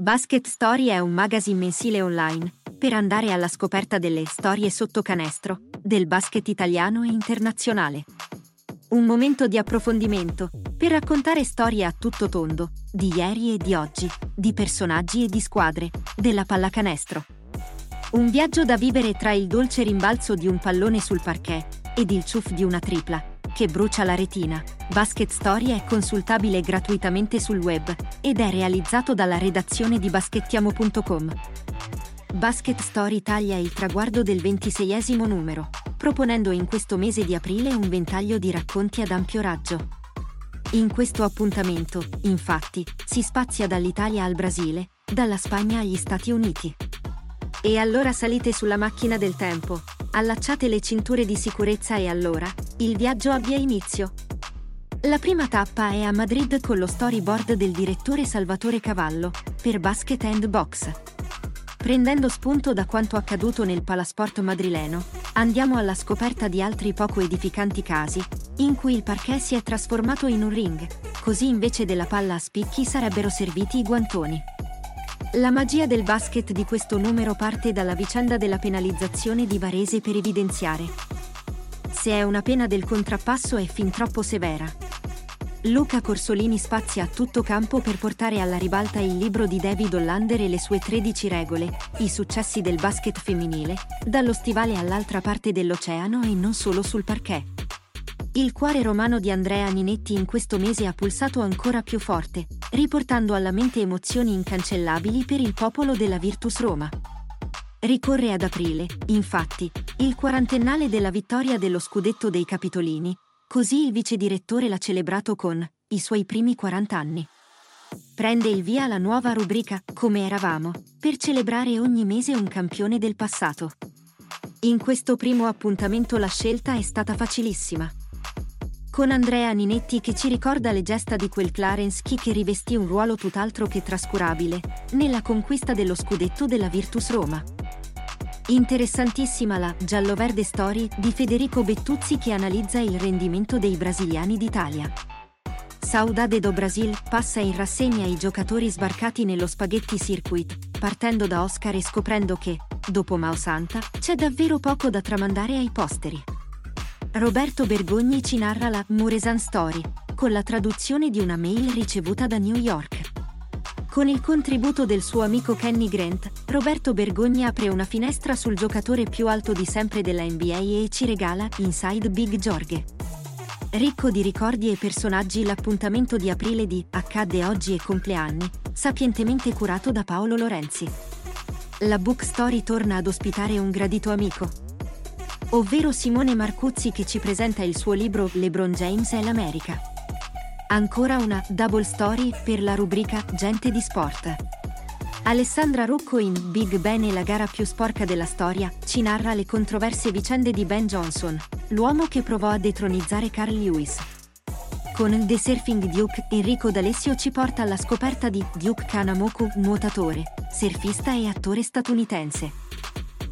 Basket Story è un magazine mensile online per andare alla scoperta delle storie sotto canestro del basket italiano e internazionale. Un momento di approfondimento per raccontare storie a tutto tondo di ieri e di oggi, di personaggi e di squadre della pallacanestro. Un viaggio da vivere tra il dolce rimbalzo di un pallone sul parquet ed il ciuff di una tripla che brucia la retina. Basket Story è consultabile gratuitamente sul web ed è realizzato dalla redazione di baschettiamo.com. Basket Story taglia il traguardo del 26° numero, proponendo in questo mese di aprile un ventaglio di racconti ad ampio raggio. In questo appuntamento, infatti, si spazia dall'Italia al Brasile, dalla Spagna agli Stati Uniti. E allora salite sulla macchina del tempo, allacciate le cinture di sicurezza e allora il viaggio abbia inizio. La prima tappa è a Madrid con lo storyboard del direttore Salvatore Cavallo per Basket and Box. Prendendo spunto da quanto accaduto nel palasport madrileno, andiamo alla scoperta di altri poco edificanti casi in cui il parquet si è trasformato in un ring, così invece della palla a spicchi sarebbero serviti i guantoni. La magia del basket di questo numero parte dalla vicenda della penalizzazione di Varese per evidenziare se è una pena del contrappasso è fin troppo severa. Luca Corsolini spazia a tutto campo per portare alla ribalta il libro di David Hollander e le sue 13 regole, i successi del basket femminile, dallo stivale all'altra parte dell'oceano e non solo sul parquet. Il cuore romano di Andrea Ninetti in questo mese ha pulsato ancora più forte, riportando alla mente emozioni incancellabili per il popolo della Virtus Roma. Ricorre ad aprile, infatti, il 40ennale della vittoria dello scudetto dei Capitolini, così il vice direttore l'ha celebrato con i suoi primi 40 anni. Prende il via la nuova rubrica, Come eravamo, per celebrare ogni mese un campione del passato. In questo primo appuntamento la scelta è stata facilissima, con Andrea Ninetti che ci ricorda le gesta di quel Clarenceschi che rivestì un ruolo tutt'altro che trascurabile nella conquista dello scudetto della Virtus Roma. Interessantissima la Gialloverde Story di Federico Bettuzzi che analizza il rendimento dei brasiliani d'Italia. Saudade do Brasil passa in rassegna i giocatori sbarcati nello spaghetti circuit, partendo da Oscar e scoprendo che, dopo Mao Santa, c'è davvero poco da tramandare ai posteri. Roberto Bergogni ci narra la Muresan Story, con la traduzione di una mail ricevuta da New York. Con il contributo del suo amico Kenny Grant, Roberto Bergogni apre una finestra sul giocatore più alto di sempre della NBA e ci regala Inside Big Jorge. Ricco di ricordi e personaggi l'appuntamento di aprile di Accadde oggi e compleanni, sapientemente curato da Paolo Lorenzi. La Book Story torna ad ospitare un gradito amico, ovvero Simone Marcuzzi che ci presenta il suo libro LeBron James e l'America. Ancora una double story per la rubrica Gente di Sport. Alessandra Rocco in Big Ben e la gara più sporca della storia ci narra le controverse vicende di Ben Johnson, l'uomo che provò a detronizzare Carl Lewis. Con il The Surfing Duke, Enrico D'Alessio ci porta alla scoperta di Duke Kahanamoku, nuotatore, surfista e attore statunitense.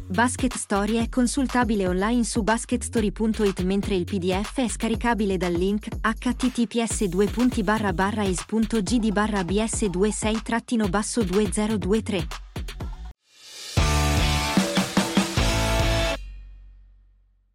Basket Story è consultabile online su basketstory.it mentre il PDF è scaricabile dal link https://is.gd/bs26-2023.